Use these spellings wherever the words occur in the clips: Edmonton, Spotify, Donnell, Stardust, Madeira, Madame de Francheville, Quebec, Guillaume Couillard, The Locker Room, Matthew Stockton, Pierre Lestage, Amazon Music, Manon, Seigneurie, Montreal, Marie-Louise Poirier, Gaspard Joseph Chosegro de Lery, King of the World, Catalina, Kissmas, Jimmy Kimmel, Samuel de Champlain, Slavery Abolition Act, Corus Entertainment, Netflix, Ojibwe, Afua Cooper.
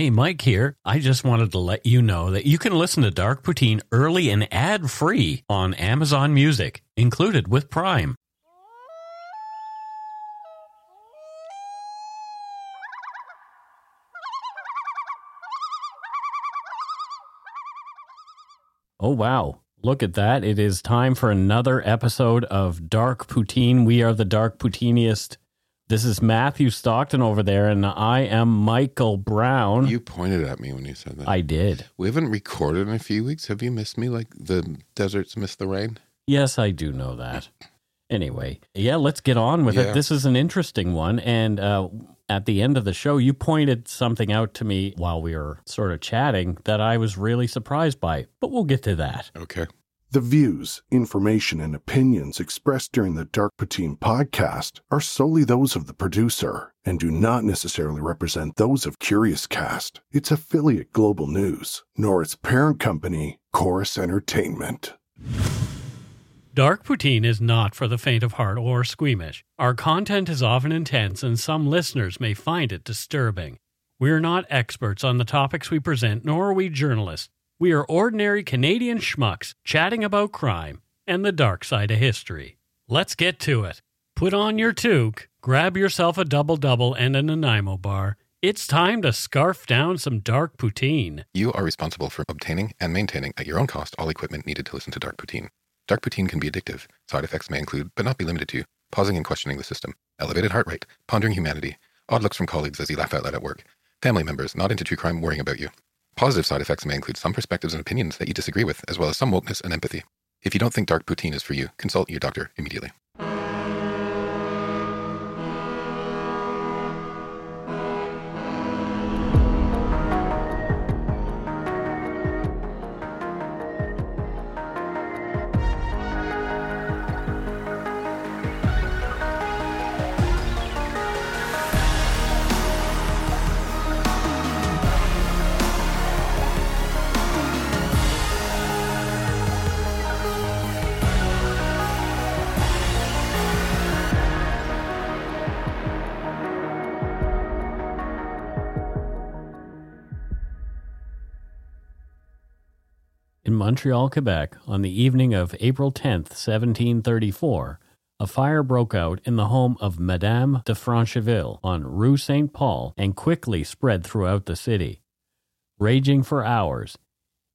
Hey, Mike here. I just wanted to let you know that you can listen to Dark Poutine early and ad-free on Amazon Music, included with Prime. Oh, wow. Look at that. It is time for another episode of Dark Poutine. We are the Dark Poutiniest. This is Matthew Stockton over there, and I am Michael Brown. You pointed at me when you said that. I did. We haven't recorded in a few weeks. Have you missed me like the deserts miss the rain? Yes, I do know that. Anyway, yeah, let's get on with it. This is an interesting one, and at the end of the show, you pointed something out to me while we were sort of chatting that I was really surprised by, but we'll get to that. Okay. The views, information, and opinions expressed during the Dark Poutine podcast are solely those of the producer and do not necessarily represent those of Curiouscast, its affiliate Global News, nor its parent company, Corus Entertainment. Dark Poutine is not for the faint of heart or squeamish. Our content is often intense and some listeners may find it disturbing. We're not experts on the topics we present, nor are we journalists. We are ordinary Canadian schmucks chatting about crime and the dark side of history. Let's get to it. Put on your toque, grab yourself a double-double and a Nanaimo bar. It's time to scarf down some Dark Poutine. You are responsible for obtaining and maintaining at your own cost all equipment needed to listen to Dark Poutine. Dark Poutine can be addictive. Side effects may include, but not be limited to, pausing and questioning the system, elevated heart rate, pondering humanity, odd looks from colleagues as you laugh out loud at work, family members not into true crime worrying about you. Positive side effects may include some perspectives and opinions that you disagree with, as well as some wokeness and empathy. If you don't think Dark Poutine is for you, consult your doctor immediately. Montreal, Quebec, on the evening of April 10th, 1734, a fire broke out in the home of Madame de Francheville on Rue Saint-Paul and quickly spread throughout the city. Raging for hours,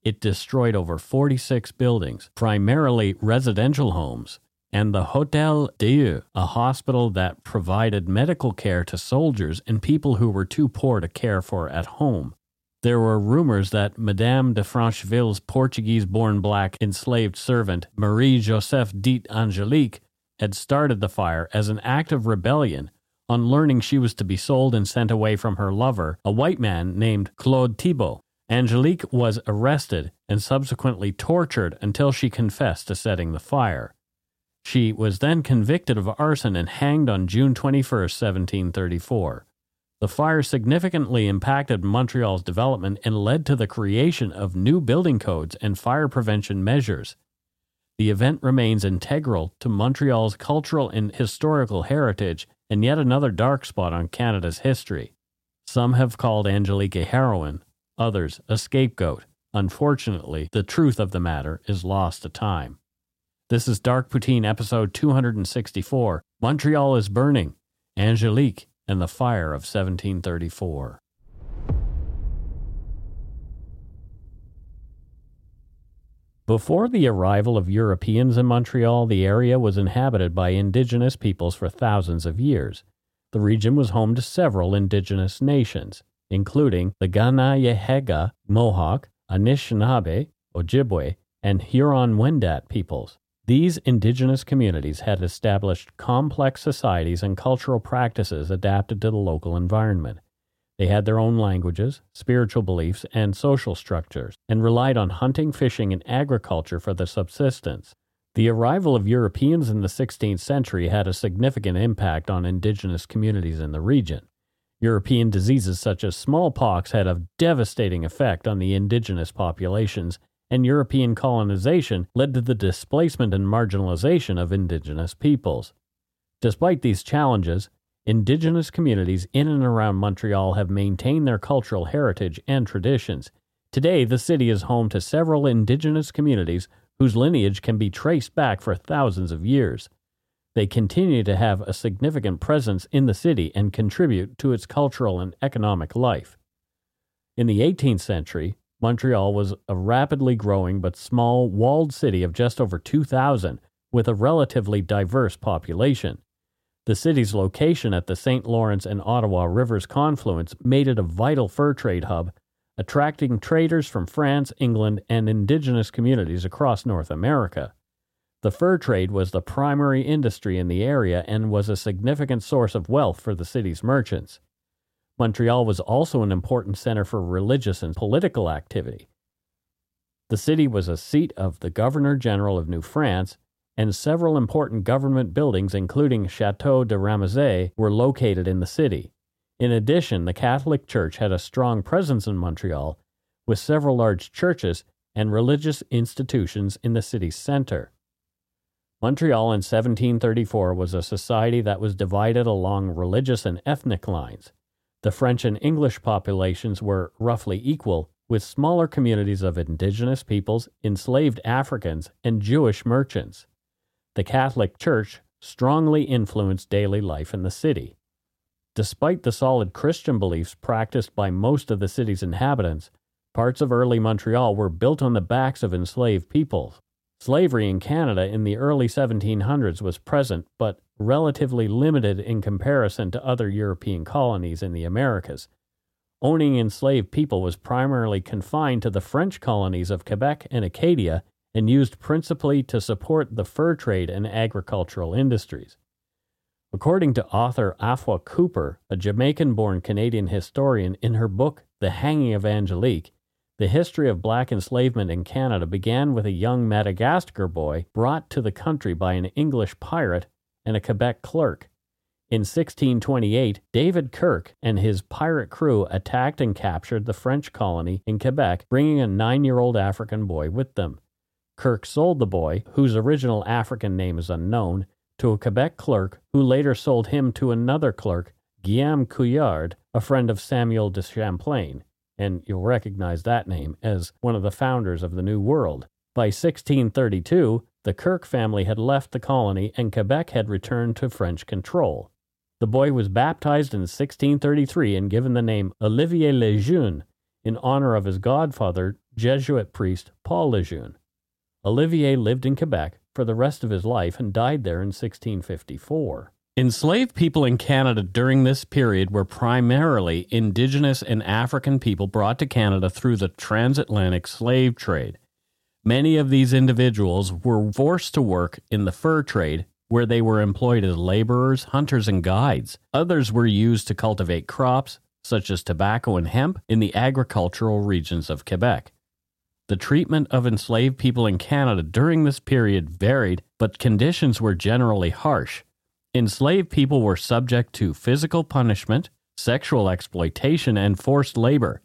it destroyed over 46 buildings, primarily residential homes, and the Hôtel-Dieu, a hospital that provided medical care to soldiers and people who were too poor to care for at home. There were rumors that Madame de Francheville's Portuguese-born black enslaved servant, Marie-Joseph dite Angélique, had started the fire as an act of rebellion on learning she was to be sold and sent away from her lover, a white man named Claude Thibault. Angélique was arrested and subsequently tortured until she confessed to setting the fire. She was then convicted of arson and hanged on June 21, 1734. The fire significantly impacted Montreal's development and led to the creation of new building codes and fire prevention measures. The event remains integral to Montreal's cultural and historical heritage and yet another dark spot on Canada's history. Some have called Angélique a heroine, others a scapegoat. Unfortunately, the truth of the matter is lost to time. This is Dark Poutine episode 264, Montreal is Burning, Angélique and the Fire of 1734. Before the arrival of Europeans in Montreal, the area was inhabited by indigenous peoples for thousands of years. The region was home to several indigenous nations, including the Ganayehega, Mohawk, Anishinaabe, Ojibwe, and Huron-Wendat peoples. These indigenous communities had established complex societies and cultural practices adapted to the local environment. They had their own languages, spiritual beliefs, and social structures, and relied on hunting, fishing, and agriculture for their subsistence. The arrival of Europeans in the 16th century had a significant impact on indigenous communities in the region. European diseases such as smallpox had a devastating effect on the indigenous populations, and European colonization led to the displacement and marginalization of indigenous peoples. Despite these challenges, Indigenous communities in and around Montreal have maintained their cultural heritage and traditions. Today, the city is home to several Indigenous communities whose lineage can be traced back for thousands of years. They continue to have a significant presence in the city and contribute to its cultural and economic life. In the 18th century, Montreal was a rapidly growing but small walled city of just over 2,000 with a relatively diverse population. The city's location at the St. Lawrence and Ottawa Rivers confluence made it a vital fur trade hub, attracting traders from France, England, and Indigenous communities across North America. The fur trade was the primary industry in the area and was a significant source of wealth for the city's merchants. Montreal was also an important center for religious and political activity. The city was a seat of the Governor-General of New France, and several important government buildings, including Chateau de Ramezay, were located in the city. In addition, the Catholic Church had a strong presence in Montreal, with several large churches and religious institutions in the city's center. Montreal in 1734 was a society that was divided along religious and ethnic lines. The French and English populations were roughly equal, with smaller communities of Indigenous peoples, enslaved Africans, and Jewish merchants. The Catholic Church strongly influenced daily life in the city. Despite the solid Christian beliefs practiced by most of the city's inhabitants, parts of early Montreal were built on the backs of enslaved peoples. Slavery in Canada in the early 1700s was present, but relatively limited in comparison to other European colonies in the Americas. Owning enslaved people was primarily confined to the French colonies of Quebec and Acadia and used principally to support the fur trade and agricultural industries. According to author Afua Cooper, a Jamaican-born Canadian historian, in her book The Hanging of Angélique, the history of black enslavement in Canada began with a young Madagascar boy brought to the country by an English pirate and a Quebec clerk. In 1628, David Kirk and his pirate crew attacked and captured the French colony in Quebec, bringing a 9-year-old African boy with them. Kirk sold the boy, whose original African name is unknown, to a Quebec clerk who later sold him to another clerk, Guillaume Couillard, a friend of Samuel de Champlain, and you'll recognize that name as one of the founders of the New World. By 1632, the Kirk family had left the colony and Quebec had returned to French control. The boy was baptized in 1633 and given the name Olivier Lejeune in honor of his godfather, Jesuit priest Paul Lejeune. Olivier lived in Quebec for the rest of his life and died there in 1654. Enslaved people in Canada during this period were primarily Indigenous and African people brought to Canada through the transatlantic slave trade. Many of these individuals were forced to work in the fur trade, where they were employed as laborers, hunters, and guides. Others were used to cultivate crops, such as tobacco and hemp, in the agricultural regions of Quebec. The treatment of enslaved people in Canada during this period varied, but conditions were generally harsh. Enslaved people were subject to physical punishment, sexual exploitation, and forced labor.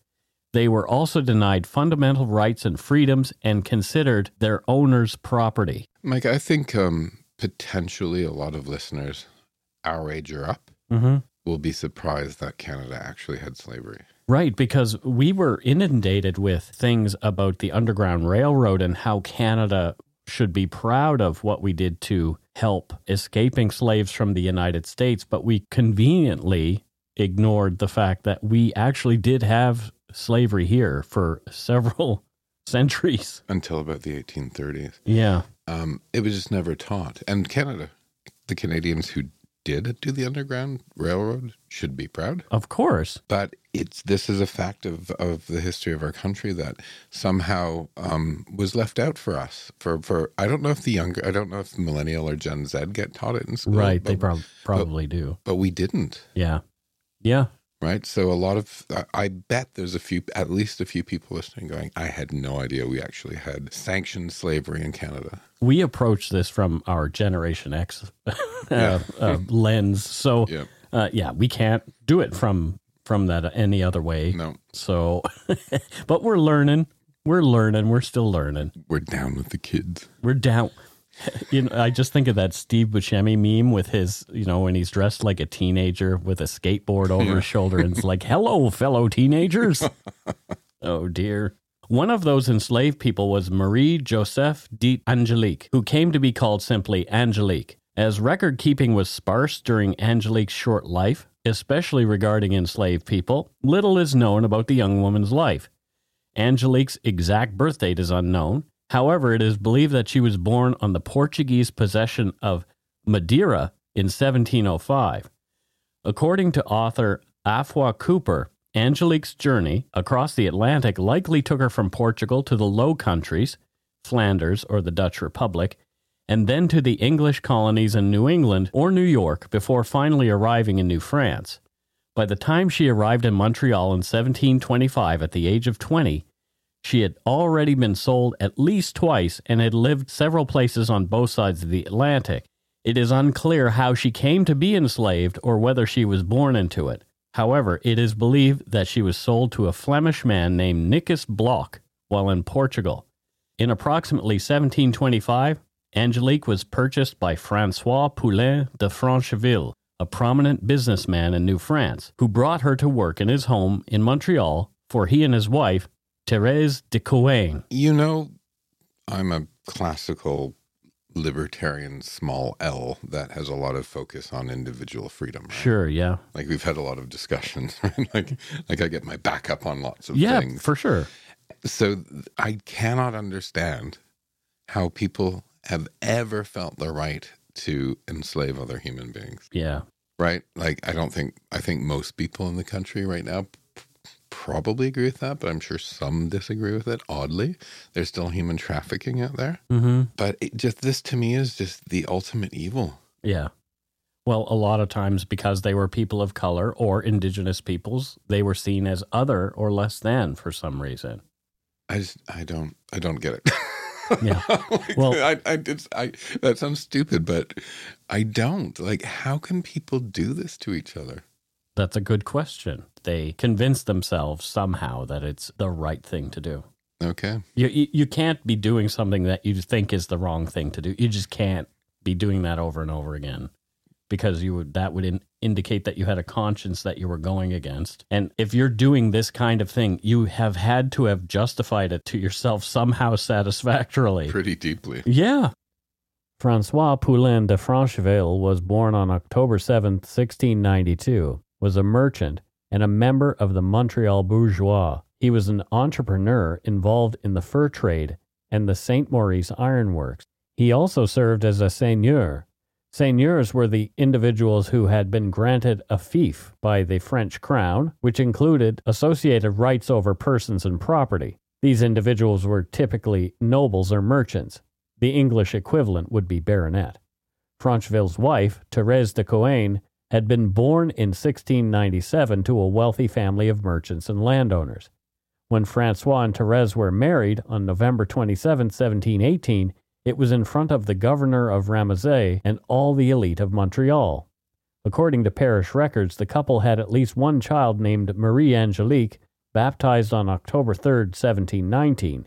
They were also denied fundamental rights and freedoms and considered their owner's property. Mike, I think potentially a lot of listeners our age or up will be surprised that Canada actually had slavery. Right, because we were inundated with things about the Underground Railroad and how Canada should be proud of what we did to help escaping slaves from the United States, but we conveniently ignored the fact that we actually did have slavery here for several centuries. Until about the 1830s. Yeah. It was just never taught. And Canada, the Canadians who did do the Underground Railroad should be proud. Of course. But this is a fact of the history of our country that somehow was left out for us. For I don't know if millennial or Gen Z get taught it in school. Right, but, they probably do. But we didn't. Yeah. Yeah. Right? So I bet there's at least a few people listening going, I had no idea we actually had sanctioned slavery in Canada. We approach this from our Generation X lens. So we can't do it from that any other way. No. So, but we're learning. We're still learning. We're down with the kids. You know, I just think of that Steve Buscemi meme with his, you know, when he's dressed like a teenager with a skateboard over his shoulder and it's like, hello, fellow teenagers. Oh, dear. One of those enslaved people was Marie-Joseph dite Angélique, who came to be called simply Angélique. As record keeping was sparse during Angélique's short life, especially regarding enslaved people, little is known about the young woman's life. Angélique's exact birth date is unknown. However, it is believed that she was born on the Portuguese possession of Madeira in 1705. According to author Afua Cooper, Angélique's journey across the Atlantic likely took her from Portugal to the Low Countries, Flanders or the Dutch Republic, and then to the English colonies in New England or New York before finally arriving in New France. By the time she arrived in Montreal in 1725 at the age of 20, she had already been sold at least twice and had lived several places on both sides of the Atlantic. It is unclear how she came to be enslaved or whether she was born into it. However, it is believed that she was sold to a Flemish man named Nicus Bloch while in Portugal. In approximately 1725, Angélique was purchased by François Poulin de Francheville, a prominent businessman in New France, who brought her to work in his home in Montreal for he and his wife, Thérèse de Couagne. You know, I'm a classical libertarian small L that has a lot of focus on individual freedom. Right? Sure, yeah. Like we've had a lot of discussions, right? Like I get my back up on lots of things. Yeah, for sure. So I cannot understand how people have ever felt the right to enslave other human beings. Yeah. Right? Like I think most people in the country right now probably agree with that, but I'm sure some disagree with it. Oddly, there's still human trafficking out there. Mm-hmm. But this to me is just the ultimate evil. Yeah. Well, a lot of times because they were people of color or indigenous peoples, they were seen as other or less than for some reason. I don't get it. Yeah. That sounds stupid, but I don't. Like, how can people do this to each other? That's a good question. They convince themselves somehow that it's the right thing to do. Okay. You can't be doing something that you think is the wrong thing to do. You just can't be doing that over and over again because that would indicate that you had a conscience that you were going against. And if you're doing this kind of thing, you have had to have justified it to yourself somehow satisfactorily. Pretty deeply. Yeah. Francois Poulin de Francheville was born on October 7, 1692, was a merchant, and a member of the Montreal bourgeois. He was an entrepreneur involved in the fur trade and the St. Maurice ironworks. He also served as a seigneur. Seigneurs were the individuals who had been granted a fief by the French crown, which included associated rights over persons and property. These individuals were typically nobles or merchants. The English equivalent would be baronet. Francheville's wife, Thérèse de Couagne, had been born in 1697 to a wealthy family of merchants and landowners. When Francois and Thérèse were married on November 27, 1718, it was in front of the governor of Ramezay and all the elite of Montreal. According to parish records, the couple had at least one child named Marie-Angélique, baptized on October 3, 1719.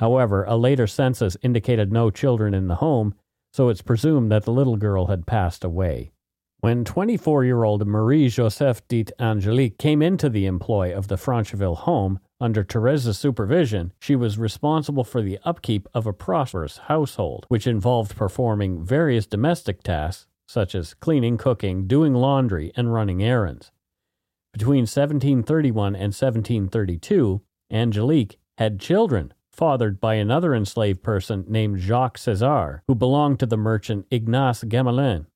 However, a later census indicated no children in the home, so it's presumed that the little girl had passed away. When 24-year-old Marie-Joseph dite Angélique came into the employ of the Francheville home under Thérèse's supervision, she was responsible for the upkeep of a prosperous household, which involved performing various domestic tasks such as cleaning, cooking, doing laundry, and running errands. Between 1731 and 1732, Angélique had children fathered by another enslaved person named Jacques César, who belonged to the merchant Ignace Gamelin.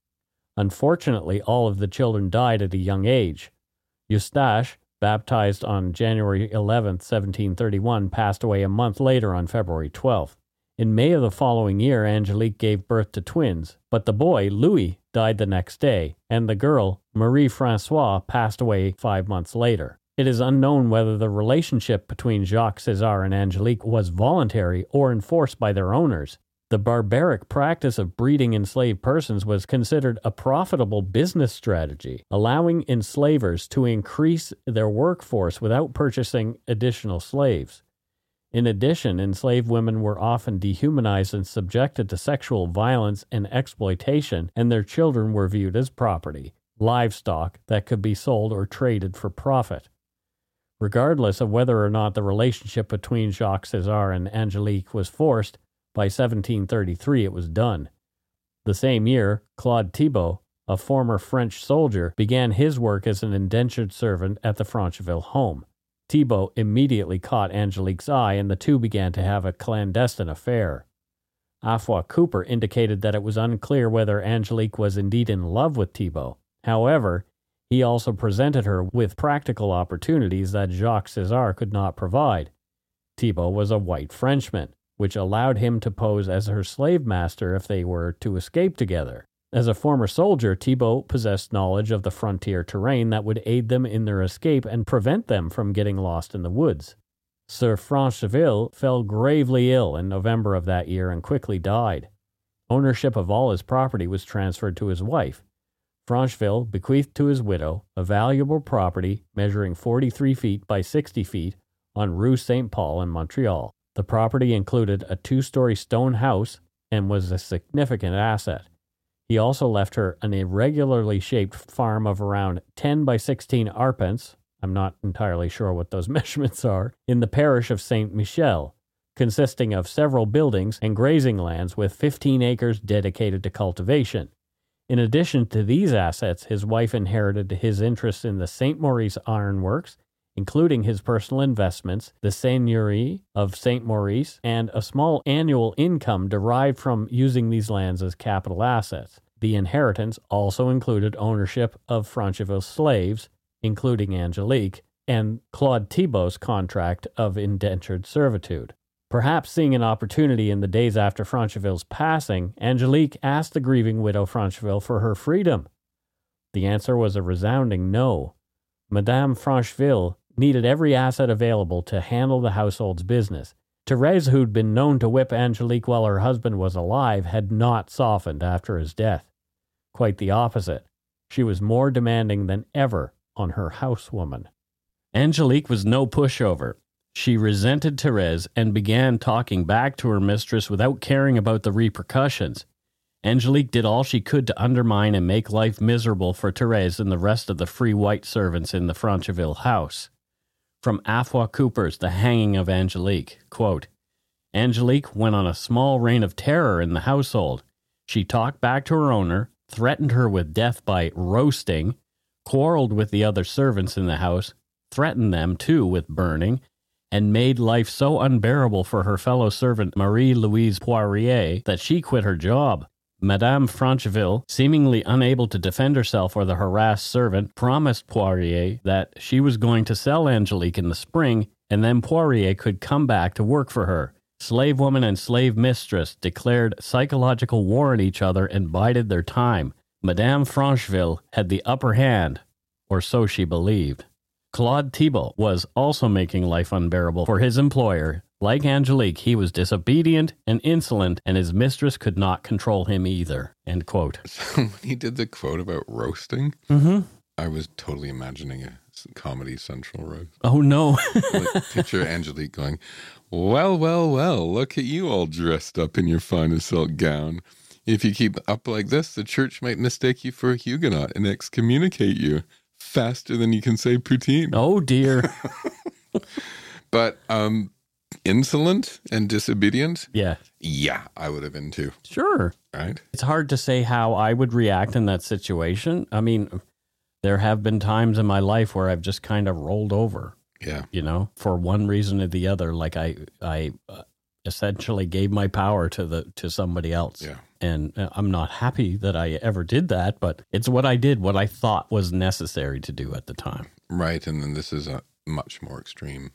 Unfortunately, all of the children died at a young age. Eustache, baptized on January 11, 1731, passed away a month later on February 12. In May of the following year, Angélique gave birth to twins, but the boy, Louis, died the next day, and the girl, Marie-Françoise, passed away 5 months later. It is unknown whether the relationship between Jacques César and Angélique was voluntary or enforced by their owners. The barbaric practice of breeding enslaved persons was considered a profitable business strategy, allowing enslavers to increase their workforce without purchasing additional slaves. In addition, enslaved women were often dehumanized and subjected to sexual violence and exploitation, and their children were viewed as property, livestock that could be sold or traded for profit. Regardless of whether or not the relationship between Jacques César and Angélique was forced, by 1733 it was done. The same year, Claude Thibault, a former French soldier, began his work as an indentured servant at the Francheville home. Thibault immediately caught Angélique's eye, and the two began to have a clandestine affair. Afua Cooper indicated that it was unclear whether Angélique was indeed in love with Thibault. However, he also presented her with practical opportunities that Jacques César could not provide. Thibault was a white Frenchman, which allowed him to pose as her slave master if they were to escape together. As a former soldier, Thibault possessed knowledge of the frontier terrain that would aid them in their escape and prevent them from getting lost in the woods. Sir Francheville fell gravely ill in November of that year and quickly died. Ownership of all his property was transferred to his wife. Francheville bequeathed to his widow a valuable property measuring 43 feet by 60 feet on Rue Saint-Paul in Montreal. The property included a 2-story stone house and was a significant asset. He also left her an irregularly shaped farm of around 10 by 16 arpents, I'm not entirely sure what those measurements are, in the parish of Saint Michel, consisting of several buildings and grazing lands with 15 acres dedicated to cultivation. In addition to these assets, his wife inherited his interests in the St. Maurice ironworks, including his personal investments, the Seigneurie of St. Maurice, and a small annual income derived from using these lands as capital assets. The inheritance also included ownership of Francheville's slaves, including Angélique, and Claude Thibault's contract of indentured servitude. Perhaps seeing an opportunity in the days after Francheville's passing, Angélique asked the grieving widow Francheville for her freedom. The answer was a resounding no. Madame Francheville needed every asset available to handle the household's business. Thérèse, who'd been known to whip Angélique while her husband was alive, had not softened after his death. Quite the opposite. She was more demanding than ever on her housewoman. Angélique was no pushover. She resented Thérèse and began talking back to her mistress without caring about the repercussions. Angélique did all she could to undermine and make life miserable for Thérèse and the rest of the free white servants in the Francheville house. From Afua Cooper's The Hanging of Angélique, quote, Angélique went on a small reign of terror in the household. She talked back to her owner, threatened her with death by roasting, quarreled with the other servants in the house, threatened them too with burning, and made life so unbearable for her fellow servant Marie-Louise Poirier that she quit her job. Madame Francheville, seemingly unable to defend herself or the harassed servant, promised Poirier that she was going to sell Angélique in the spring, and then Poirier could come back to work for her. Slave woman and slave mistress declared psychological war on each other and bided their time. Madame Francheville had the upper hand, or so she believed. Claude Thibault was also making life unbearable for his employer. Like Angélique, he was disobedient and insolent, and his mistress could not control him either. End quote. So when he did the quote about roasting, I was totally imagining a Comedy Central roast. Oh, no. Like, picture Angélique going, well, look at you all dressed up in your finest silk gown. If you keep up like this, the church might mistake you for a Huguenot and excommunicate you faster than you can say poutine. Oh, dear. But, insolent and disobedient? Yeah. Yeah, I would have been too. Sure. Right? It's hard to say how I would react in that situation. I mean, there have been times in my life where I've just kind of rolled over. Yeah. You know, for one reason or the other, like I essentially gave my power to somebody else. Yeah. And I'm not happy that I ever did that, but it's what I did, what I thought was necessary to do at the time. Right, and then this is a much more extreme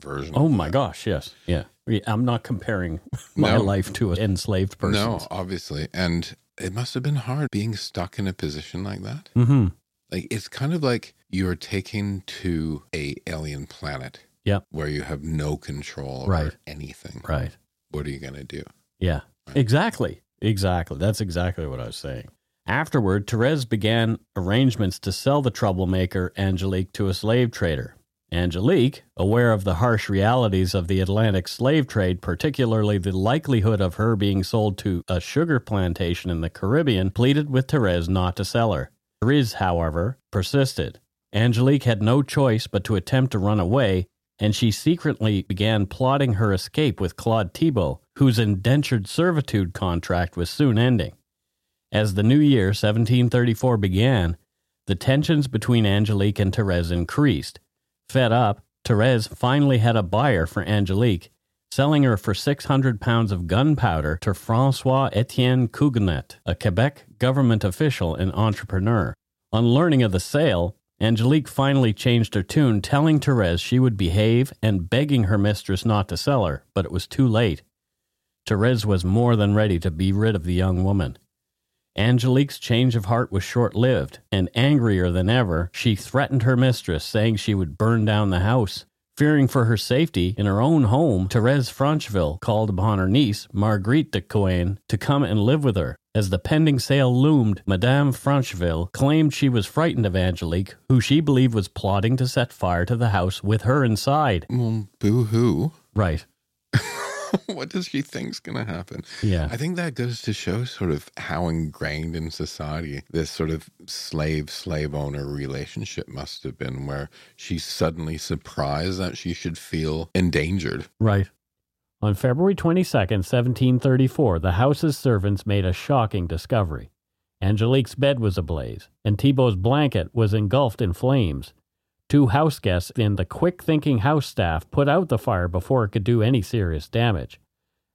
version. Oh my gosh, yes. Yeah. I'm not comparing my life to an enslaved person. No, obviously. And it must have been hard being stuck in a position like that. Mm-hmm. Like, it's kind of like you're taken to a alien planet where you have no control over anything. Right. What are you going to do? Yeah, right. Exactly. That's exactly what I was saying. Afterward, Thérèse began arrangements to sell the troublemaker Angélique to a slave trader. Angélique, aware of the harsh realities of the Atlantic slave trade, particularly the likelihood of her being sold to a sugar plantation in the Caribbean, pleaded with Thérèse not to sell her. Thérèse, however, persisted. Angélique had no choice but to attempt to run away, and she secretly began plotting her escape with Claude Thibault, whose indentured servitude contract was soon ending. As the new year, 1734, began, the tensions between Angélique and Thérèse increased. Fed up, Thérèse finally had a buyer for Angélique, selling her for 600 pounds of gunpowder to François-Étienne Cougonet, a Quebec government official and entrepreneur. On learning of the sale, Angélique finally changed her tune, telling Thérèse she would behave and begging her mistress not to sell her, but it was too late. Thérèse was more than ready to be rid of the young woman. Angélique's change of heart was short-lived, and angrier than ever, she threatened her mistress, saying she would burn down the house. Fearing for her safety in her own home, Thérèse Francheville called upon her niece, Marguerite de Couagne, to come and live with her. As the pending sale loomed, Madame Francheville claimed she was frightened of Angélique, who she believed was plotting to set fire to the house with her inside. Boo-hoo. Right. What does she think's going to happen? Yeah. I think that goes to show sort of how ingrained in society this sort of slave-owner relationship must have been, where she's suddenly surprised that she should feel endangered. Right. On February 22nd, 1734, the house's servants made a shocking discovery. Angélique's bed was ablaze, and Thibault's blanket was engulfed in flames. Two house guests and the quick-thinking house staff put out the fire before it could do any serious damage.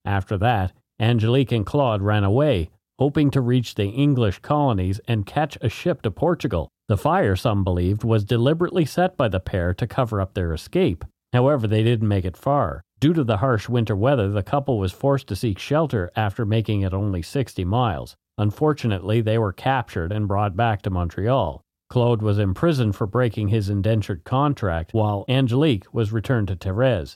After that, Angélique and Claude ran away, hoping to reach the English colonies and catch a ship to Portugal. The fire, some believed, was deliberately set by the pair to cover up their escape. However, they didn't make it far. Due to the harsh winter weather, the couple was forced to seek shelter after making it only 60 miles. Unfortunately, they were captured and brought back to Montreal. Claude was imprisoned for breaking his indentured contract, while Angélique was returned to Thérèse.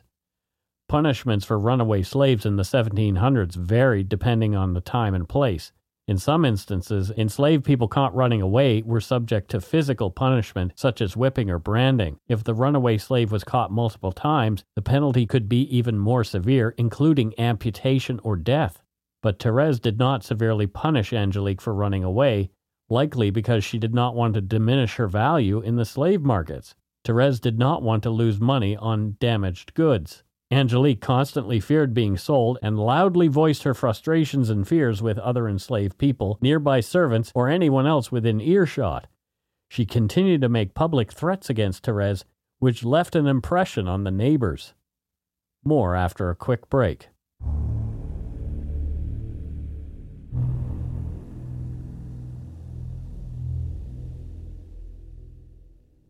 Punishments for runaway slaves in the 1700s varied depending on the time and place. In some instances, enslaved people caught running away were subject to physical punishment, such as whipping or branding. If the runaway slave was caught multiple times, the penalty could be even more severe, including amputation or death. But Thérèse did not severely punish Angélique for running away, likely because she did not want to diminish her value in the slave markets. Thérèse did not want to lose money on damaged goods. Angélique constantly feared being sold and loudly voiced her frustrations and fears with other enslaved people, nearby servants, or anyone else within earshot. She continued to make public threats against Thérèse, which left an impression on the neighbors. More after a quick break.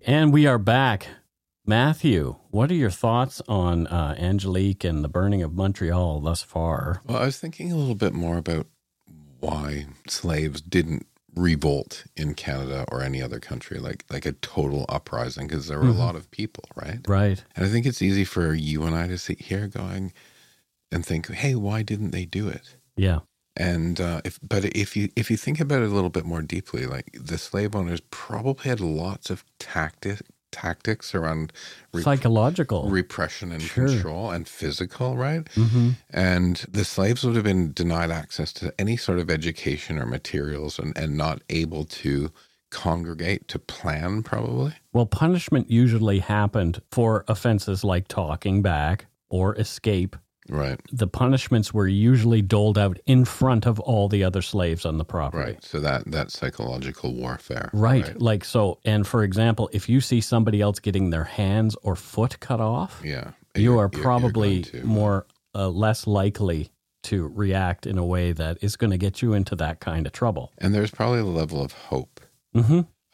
And we are back. Matthew, what are your thoughts on Angélique and the burning of Montreal thus far? Well, I was thinking a little bit more about why slaves didn't revolt in Canada or any other country, like a total uprising, because there were a lot of people, right? Right. And I think it's easy for you and I to sit here going and think, hey, why didn't they do it? Yeah. And if you think about it a little bit more deeply, like the slave owners probably had lots of tactics around psychological repression and control and physical, right? And the slaves would have been denied access to any sort of education or materials and not able to congregate, to plan, probably. Well, punishment usually happened for offenses like talking back or escape. Right. The punishments were usually doled out in front of all the other slaves on the property. Right. So that psychological warfare. Right. Like so, and for example, if you see somebody else getting their hands or foot cut off, you are probably less likely to react in a way that is going to get you into that kind of trouble. And there's probably a level of hope.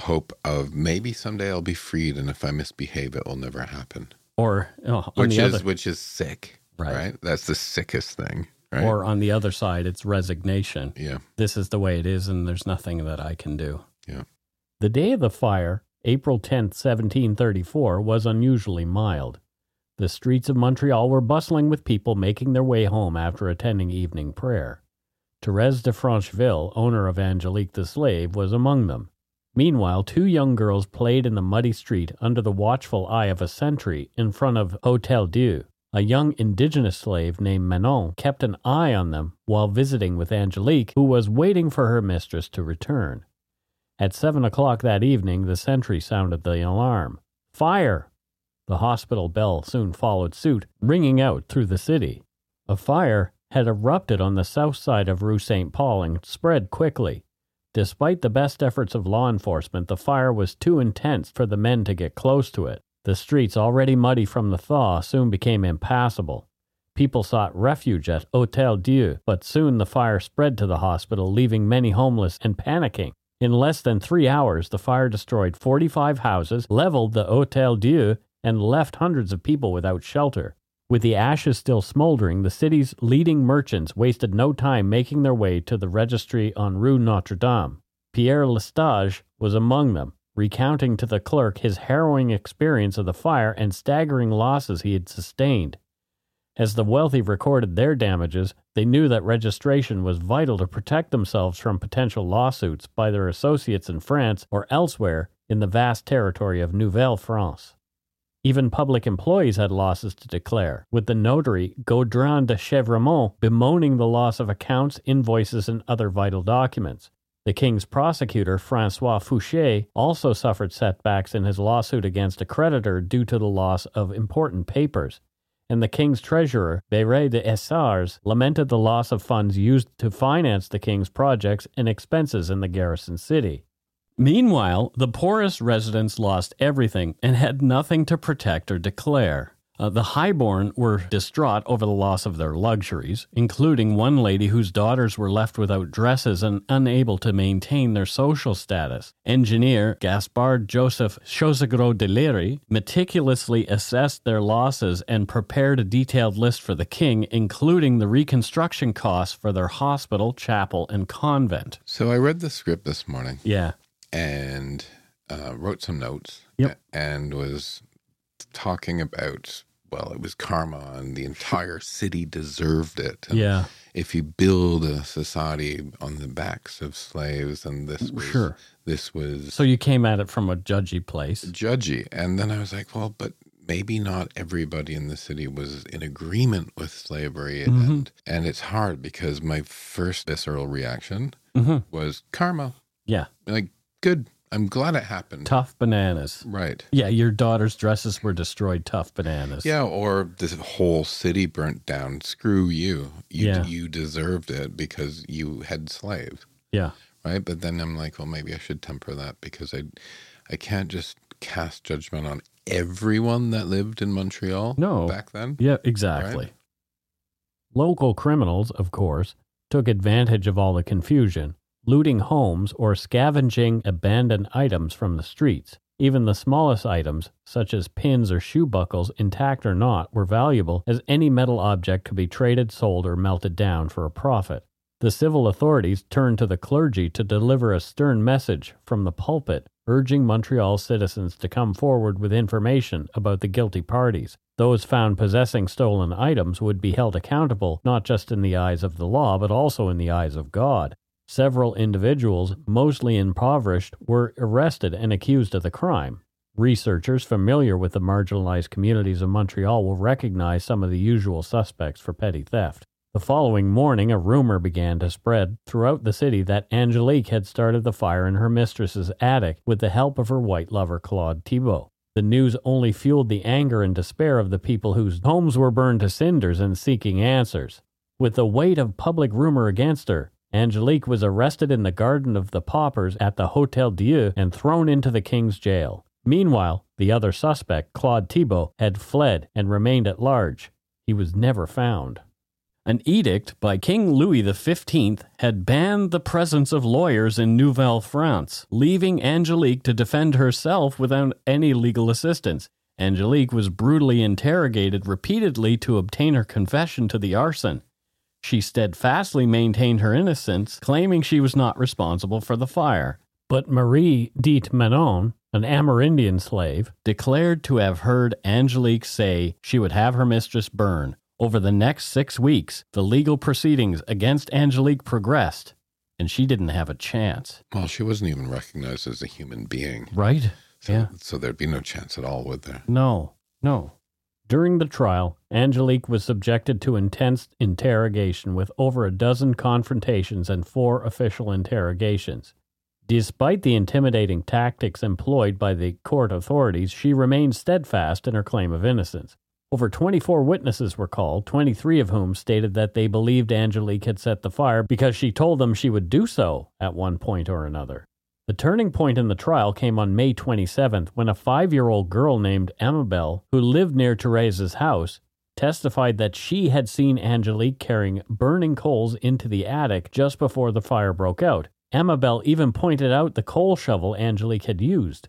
Hope of maybe someday I'll be freed, and if I misbehave, it will never happen. Or which is sick. Right. That's the sickest thing. Right? Or on the other side, it's resignation. Yeah. This is the way it is, and there's nothing that I can do. Yeah. The day of the fire, April 10th, 1734, was unusually mild. The streets of Montreal were bustling with people making their way home after attending evening prayer. Thérèse de Francheville, owner of Angélique the Slave, was among them. Meanwhile, two young girls played in the muddy street under the watchful eye of a sentry in front of Hôtel-Dieu. A young indigenous slave named Manon kept an eye on them while visiting with Angélique, who was waiting for her mistress to return. At 7:00 that evening, the sentry sounded the alarm. Fire! The hospital bell soon followed suit, ringing out through the city. A fire had erupted on the south side of Rue Saint-Paul and spread quickly. Despite the best efforts of law enforcement, the fire was too intense for the men to get close to it. The streets, already muddy from the thaw, soon became impassable. People sought refuge at Hôtel-Dieu, but soon the fire spread to the hospital, leaving many homeless and panicking. In less than 3 hours, the fire destroyed 45 houses, leveled the Hôtel-Dieu, and left hundreds of people without shelter. With the ashes still smoldering, the city's leading merchants wasted no time making their way to the registry on Rue Notre-Dame. Pierre Lestage was among them, recounting to the clerk his harrowing experience of the fire and staggering losses he had sustained. As the wealthy recorded their damages, they knew that registration was vital to protect themselves from potential lawsuits by their associates in France or elsewhere in the vast territory of Nouvelle France. Even public employees had losses to declare, with the notary Gaudrin de Chevremont bemoaning the loss of accounts, invoices, and other vital documents. The king's prosecutor, François Fouché, also suffered setbacks in his lawsuit against a creditor due to the loss of important papers, and the king's treasurer, Béret de Essars, lamented the loss of funds used to finance the king's projects and expenses in the garrison city. Meanwhile, the poorest residents lost everything and had nothing to protect or declare. The highborn were distraught over the loss of their luxuries, including one lady whose daughters were left without dresses and unable to maintain their social status. Engineer Gaspard Joseph Chosegro de Lery meticulously assessed their losses and prepared a detailed list for the king, including the reconstruction costs for their hospital, chapel, and convent. So I read the script this morning. Yeah. And wrote some notes. Yep. And was talking about, well, it was karma and the entire city deserved it. And yeah. If you build a society on the backs of slaves, and this was... So you came at it from a judgy place. Judgy. And then I was like, well, but maybe not everybody in the city was in agreement with slavery. Mm-hmm. And it's hard because my first visceral reaction was karma. Yeah. Like, good. I'm glad it happened. Tough bananas. Right. Yeah, your daughter's dresses were destroyed. Tough bananas. Yeah, or this whole city burnt down. Screw you. You deserved it because you had slaves. Yeah. Right? But then I'm like, well, maybe I should temper that because I can't just cast judgment on everyone that lived in Montreal back then. Yeah, exactly. Right? Local criminals, of course, took advantage of all the confusion, looting homes or scavenging abandoned items from the streets. Even the smallest items, such as pins or shoe buckles, intact or not, were valuable, as any metal object could be traded, sold, or melted down for a profit. The civil authorities turned to the clergy to deliver a stern message from the pulpit, urging Montreal citizens to come forward with information about the guilty parties. Those found possessing stolen items would be held accountable, not just in the eyes of the law, but also in the eyes of God. Several individuals, mostly impoverished, were arrested and accused of the crime. Researchers familiar with the marginalized communities of Montreal will recognize some of the usual suspects for petty theft. The following morning, a rumor began to spread throughout the city that Angélique had started the fire in her mistress's attic with the help of her white lover, Claude Thibault. The news only fueled the anger and despair of the people whose homes were burned to cinders and seeking answers. With the weight of public rumor against her, Angélique was arrested in the Garden of the Paupers at the Hôtel-Dieu and thrown into the king's jail. Meanwhile, the other suspect, Claude Thibault, had fled and remained at large. He was never found. An edict by King Louis XV had banned the presence of lawyers in Nouvelle France, leaving Angélique to defend herself without any legal assistance. Angélique was brutally interrogated repeatedly to obtain her confession to the arson. She steadfastly maintained her innocence, claiming she was not responsible for the fire. But Marie dite Manon, an Amerindian slave, declared to have heard Angélique say she would have her mistress burn. Over the next 6 weeks, the legal proceedings against Angélique progressed. and she didn't have a chance. Well, she wasn't even recognized as a human being. Right? So, yeah. So there'd be no chance at all, would there? No. During the trial, Angélique was subjected to intense interrogation with over a dozen confrontations and 4 official interrogations. Despite the intimidating tactics employed by the court authorities, she remained steadfast in her claim of innocence. Over 24 witnesses were called, 23 of whom stated that they believed Angélique had set the fire because she told them she would do so at one point or another. The turning point in the trial came on May 27th when a 5-year-old girl named Amabel, who lived near Thérèse's house, testified that she had seen Angélique carrying burning coals into the attic just before the fire broke out. Amabel even pointed out the coal shovel Angélique had used.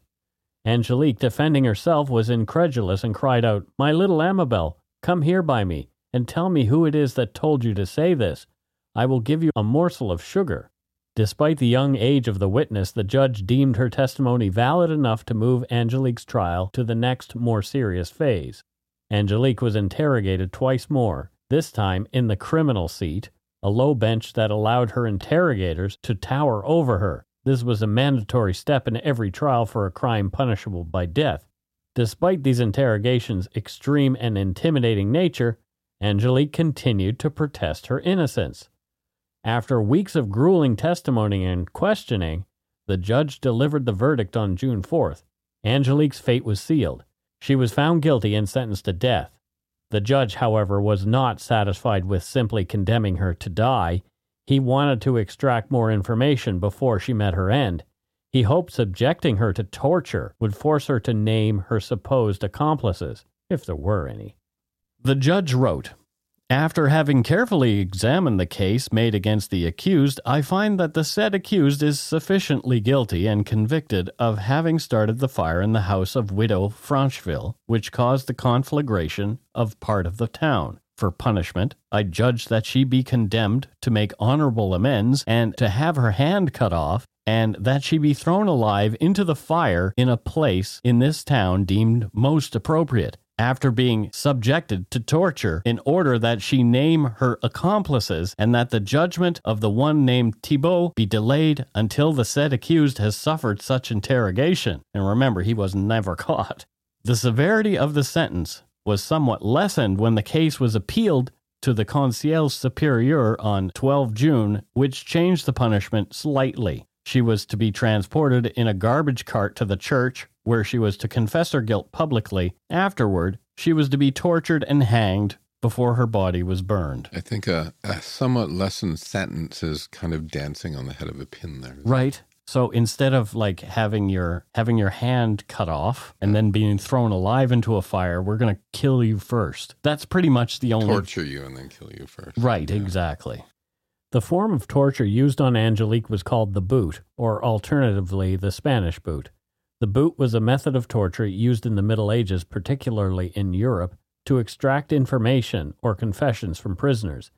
Angélique, defending herself, was incredulous and cried out, "My little Amabel, come here by me and tell me who it is that told you to say this. I will give you a morsel of sugar." Despite the young age of the witness, the judge deemed her testimony valid enough to move Angélique's trial to the next, more serious phase. Angélique was interrogated twice more, this time in the criminal seat, a low bench that allowed her interrogators to tower over her. This was a mandatory step in every trial for a crime punishable by death. Despite these interrogations' extreme and intimidating nature, Angélique continued to protest her innocence. After weeks of grueling testimony and questioning, the judge delivered the verdict on June 4th. Angélique's fate was sealed. She was found guilty and sentenced to death. The judge, however, was not satisfied with simply condemning her to die. He wanted to extract more information before she met her end. He hoped subjecting her to torture would force her to name her supposed accomplices, if there were any. The judge wrote, "After having carefully examined the case made against the accused, I find that the said accused is sufficiently guilty and convicted of having started the fire in the house of widow Francheville, which caused the conflagration of part of the town. For punishment, I judge that she be condemned to make honorable amends and to have her hand cut off, and that she be thrown alive into the fire in a place in this town deemed most appropriate, after being subjected to torture, in order that she name her accomplices, and that the judgment of the one named Thibault be delayed until the said accused has suffered such interrogation." And remember, he was never caught. The severity of the sentence was somewhat lessened when the case was appealed to the Conseil Superior on 12 June, which changed the punishment slightly. She was to be transported in a garbage cart to the church, where she was to confess her guilt publicly. Afterward, she was to be tortured and hanged before her body was burned. I think a somewhat lessened sentence is kind of dancing on the head of a pin there. Right. It? So instead of like having your hand cut off and then being thrown alive into a fire, we're going to kill you first. That's pretty much the only... Torture you and then kill you first. Right, yeah. Exactly. The form of torture used on Angélique was called the boot, or alternatively, the Spanish boot. The boot was a method of torture used in the Middle Ages, particularly in Europe, to extract information or confessions from prisoners.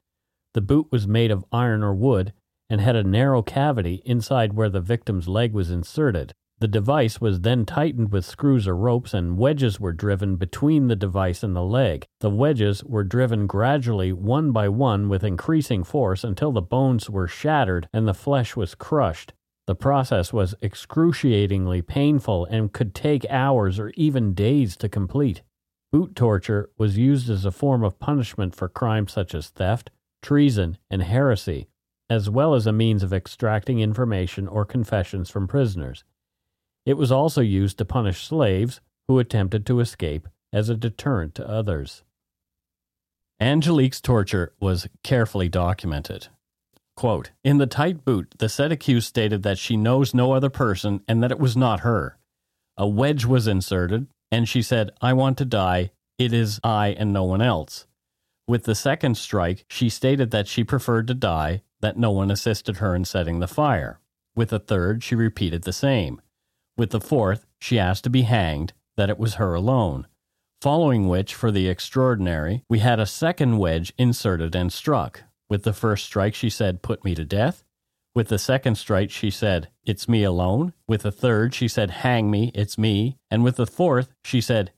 The boot was made of iron or wood and had a narrow cavity inside where the victim's leg was inserted. The device was then tightened with screws or ropes, and wedges were driven between the device and the leg. The wedges were driven gradually one by one with increasing force until the bones were shattered and the flesh was crushed. The process was excruciatingly painful and could take hours or even days to complete. Boot torture was used as a form of punishment for crimes such as theft, treason, and heresy, as well as a means of extracting information or confessions from prisoners. It was also used to punish slaves who attempted to escape as a deterrent to others. Angélique's torture was carefully documented. Quote, "In the tight boot, the said accused stated that she knows no other person and that it was not her. A wedge was inserted, and she said, 'I want to die. It is I and no one else.' With the second strike, she stated that she preferred to die, that no one assisted her in setting the fire. With the third, she repeated the same. With the fourth, she asked to be hanged, that it was her alone. Following which, for the extraordinary, we had a second wedge inserted and struck. With the first strike, she said, 'Put me to death.' With the second strike, she said, 'It's me alone.' With the third, she said, 'Hang me, it's me.' And with the fourth, she said,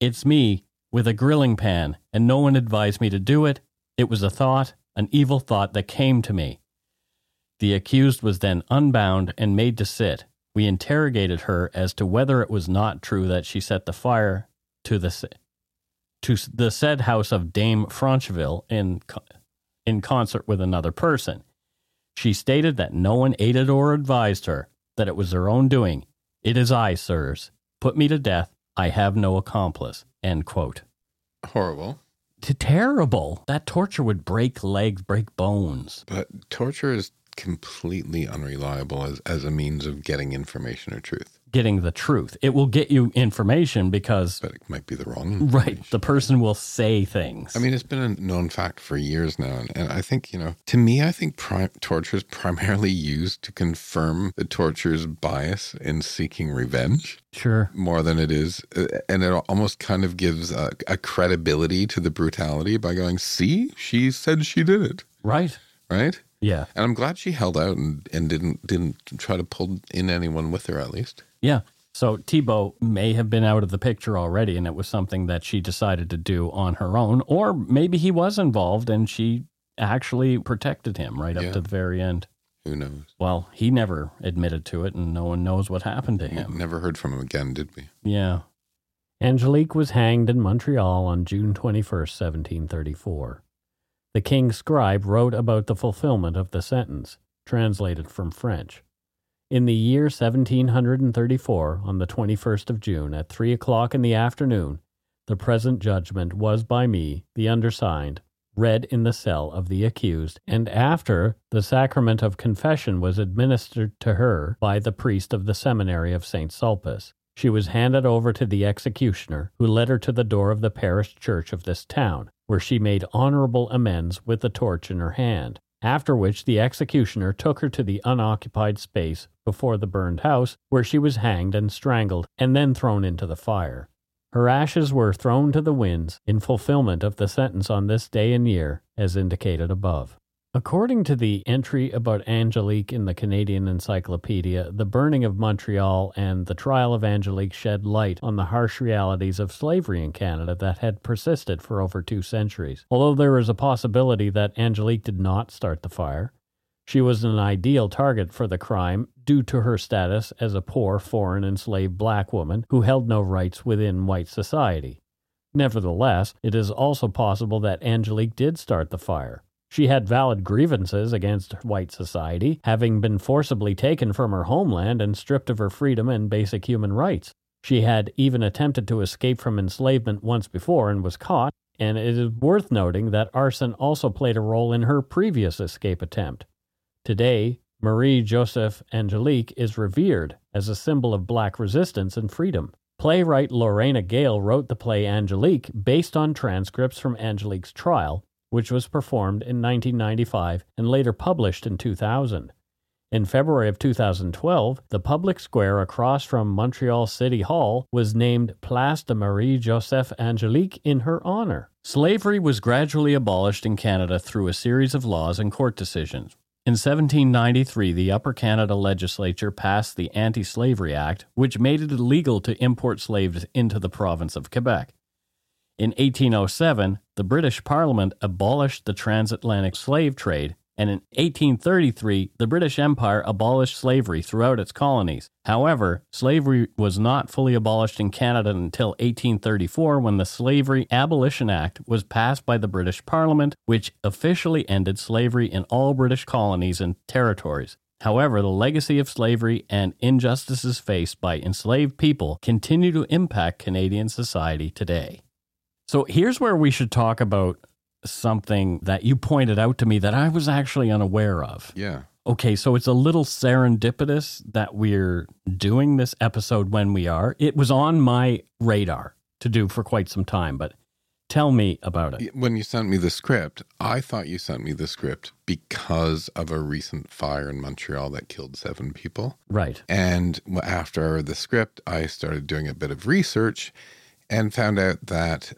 'It's me, with a grilling pan, and no one advised me to do it. It was a thought, an evil thought that came to me. The accused was then unbound and made to sit. We interrogated her as to whether it was not true that she set the fire to the said house of Dame Francheville in concert with another person. She stated that no one aided or advised her, that it was her own doing. It is I, sirs. Put me to death. I have no accomplice. End quote. Horrible. Terrible. That torture would break legs, break bones. But torture is completely unreliable as a means of getting information or truth. Getting the truth. It will get you information because... But it might be the wrong information. Right. The person will say things. I mean, it's been a known fact for years now. And I think, you know, to me, I think torture is primarily used to confirm the torturer's bias in seeking revenge. Sure. More than it is. And it almost kind of gives a credibility to the brutality by going, see, she said she did it. Right. Right? Yeah. And I'm glad she held out and didn't try to pull in anyone with her, at least. Yeah. So Thibault may have been out of the picture already, and it was something that she decided to do on her own, or maybe he was involved and she actually protected him right up to the very end. Who knows? Well, he never admitted to it, and no one knows what happened to him. Never heard from him again, did we? Yeah. Angélique was hanged in Montreal on June 21st, 1734. The king's scribe wrote about the fulfillment of the sentence, translated from French. In the year 1734, on the 21st of June, at 3:00 in the afternoon, the present judgment was by me, the undersigned, read in the cell of the accused, and after the sacrament of confession was administered to her by the priest of the seminary of St. Sulpice, she was handed over to the executioner, who led her to the door of the parish church of this town, where she made honorable amends with the torch in her hand, after which the executioner took her to the unoccupied space before the burned house, where she was hanged and strangled, and then thrown into the fire. Her ashes were thrown to the winds in fulfillment of the sentence on this day and year, as indicated above. According to the entry about Angélique in the Canadian Encyclopedia, the burning of Montreal and the trial of Angélique shed light on the harsh realities of slavery in Canada that had persisted for over 2 centuries. Although there is a possibility that Angélique did not start the fire, she was an ideal target for the crime due to her status as a poor, foreign, enslaved black woman who held no rights within white society. Nevertheless, it is also possible that Angélique did start the fire. She had valid grievances against white society, having been forcibly taken from her homeland and stripped of her freedom and basic human rights. She had even attempted to escape from enslavement once before and was caught, and it is worth noting that arson also played a role in her previous escape attempt. Today, Marie-Joseph Angélique is revered as a symbol of black resistance and freedom. Playwright Lorena Gale wrote the play Angélique based on transcripts from Angélique's trial, which was performed in 1995 and later published in 2000. In February of 2012, the public square across from Montreal City Hall was named Place de Marie-Joseph Angélique in her honor. Slavery was gradually abolished in Canada through a series of laws and court decisions. In 1793, the Upper Canada Legislature passed the Anti-Slavery Act, which made it illegal to import slaves into the province of Quebec. In 1807, the British Parliament abolished the transatlantic slave trade, and in 1833, the British Empire abolished slavery throughout its colonies. However, slavery was not fully abolished in Canada until 1834, when the Slavery Abolition Act was passed by the British Parliament, which officially ended slavery in all British colonies and territories. However, the legacy of slavery and injustices faced by enslaved people continue to impact Canadian society today. So here's where we should talk about something that you pointed out to me that I was actually unaware of. Yeah. Okay, so it's a little serendipitous that we're doing this episode when we are. It was on my radar to do for quite some time, but tell me about it. When you sent me the script, I thought you sent me the script because of a recent fire in Montreal that killed 7 people. Right. And after the script, I started doing a bit of research and found out that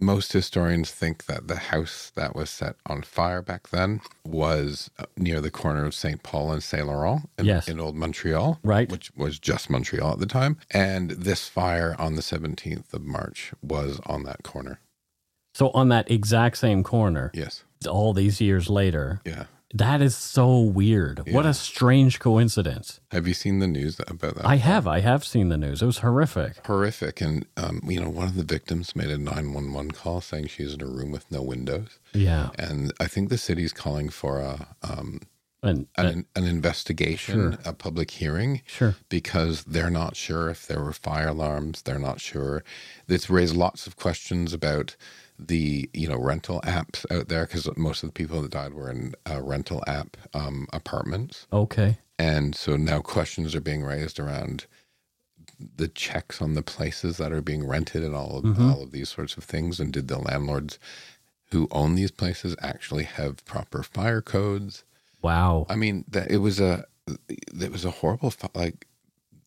most historians think that the house that was set on fire back then was near the corner of St. Paul and St. Lawrence in Old Montreal, right, which was just Montreal at the time. And this fire on the 17th of March was on that corner. So on that exact same corner. Yes. All these years later. Yeah. That is so weird. Yeah. What a strange coincidence. Have you seen the news about that? I have seen the news. It was horrific. And, one of the victims made a 911 call saying she's in a room with no windows. Yeah. And I think the city's calling for an investigation, sure. A public hearing, sure, because they're not sure if there were fire alarms. They're not sure. It's raised lots of questions about the rental apps out there, because most of the people that died were in rental app apartments. Okay. And so now questions are being raised around the checks on the places that are being rented and all of these sorts of things. And did the landlords who own these places actually have proper fire codes? Wow. I mean, it was a horrible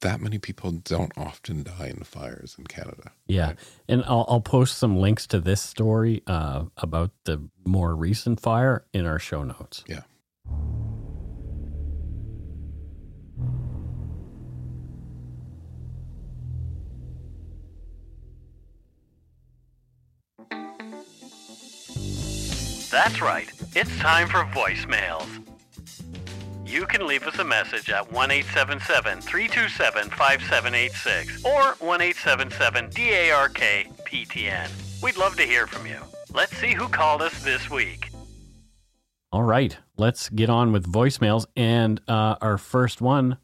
that many people don't often die in fires in Canada. Yeah. Right? And I'll post some links to this story about the more recent fire in our show notes. Yeah. That's right. It's time for voicemails. You can leave us a message at 1-877-327-5786 or 1-877-DARK-PTN. We'd love to hear from you. Let's see who called us this week. All right, let's get on with voicemails. And our first one,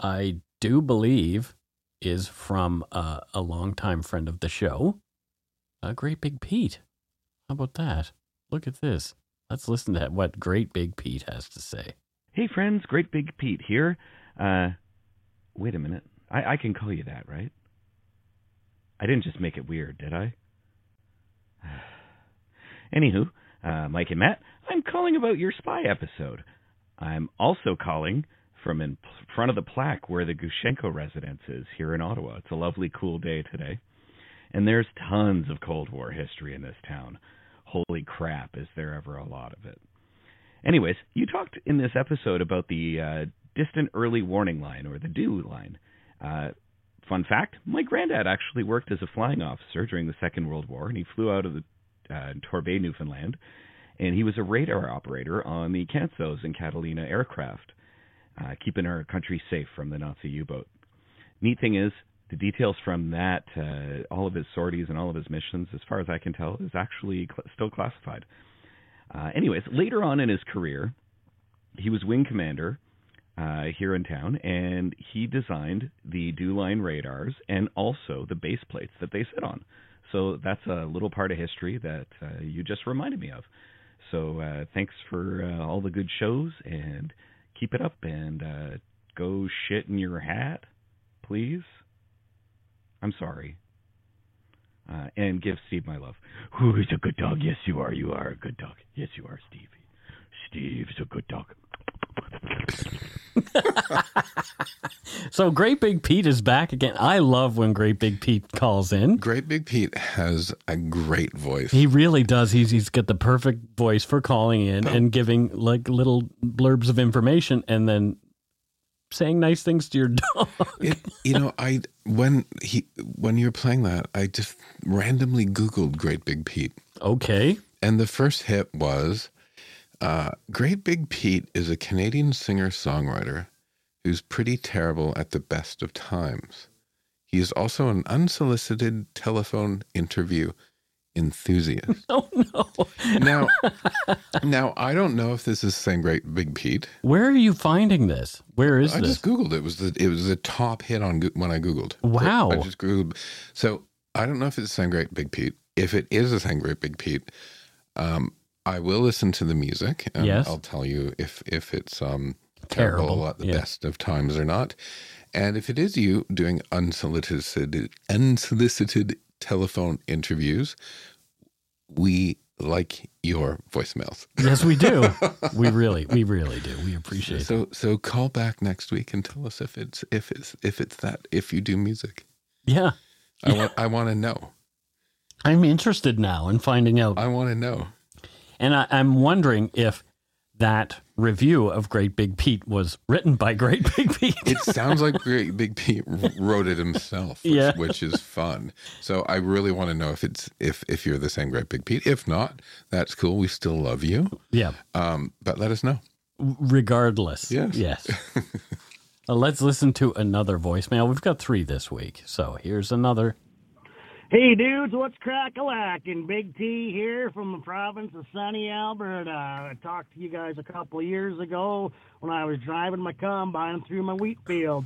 I do believe, is from a longtime friend of the show, Great Big Pete. How about that? Look at this. Let's listen to what Great Big Pete has to say. Hey, friends, Great Big Pete here. Wait a minute. I can call you that, right? I didn't just make it weird, did I? Anywho, Mike and Matt, I'm calling about your spy episode. I'm also calling from in front of the plaque where the Gushenko residence is here in Ottawa. It's a lovely, cool day today. And there's tons of Cold War history in this town. Holy crap, is there ever a lot of it. Anyways, you talked in this episode about the distant early warning line, or the DEW line. Fun fact, my granddad actually worked as a flying officer during the Second World War, and he flew out of Torbay, Newfoundland, and he was a radar operator on the Cansos and Catalina aircraft, keeping our country safe from the Nazi U-boat. Neat thing is, the details from that, all of his sorties and all of his missions, as far as I can tell, is actually still classified. Anyways, later on in his career, he was wing commander here in town, and he designed the DEW line radars and also the base plates that they sit on. So that's a little part of history that you just reminded me of. So thanks for all the good shows, and keep it up, and go shit in your hat, please. I'm sorry. And give Steve my love. Who is a good dog? Yes, you are. You are a good dog. Yes, you are, Stevie. Steve's a good dog. So Great Big Pete is back again. I love when Great Big Pete calls in. Great Big Pete has a great voice. He really does. He's got the perfect voice for calling in and giving little blurbs of information and then saying nice things to your dog. When you were playing that, I just randomly Googled Great Big Pete. Okay. And the first hit was, Great Big Pete is a Canadian singer-songwriter who's pretty terrible at the best of times. He is also an unsolicited telephone interview enthusiast. Oh, no. Now, I don't know if this is the same Great Big Pete. Where are you finding this? Where is this? I just Googled it. It was the top hit when I Googled. Wow. I just Googled. So I don't know if it's the same Great Big Pete. If it is the same Great Big Pete, I will listen to the music. And yes. I'll tell you if it's terrible at the best of times or not. And if it is you doing unsolicited telephone interviews, we like your voicemails. Yes, we do. We really do. We appreciate it. So call back next week and tell us if it's that, if you do music. Yeah. I want to know. I'm interested now in finding out. I want to know. And I'm wondering if that review of Great Big Pete was written by Great Big Pete. It sounds like Great Big Pete wrote it himself, which is fun. So I really want to know if you're the same Great Big Pete. If not, that's cool. We still love you. Yeah. But let us know. Regardless. Yes. Let's listen to another voicemail. We've got 3 this week. So here's another. Hey, dudes, what's crack-a-lackin'? Big T here from the province of sunny Alberta. I talked to you guys a couple of years ago when I was driving my combine through my wheat field.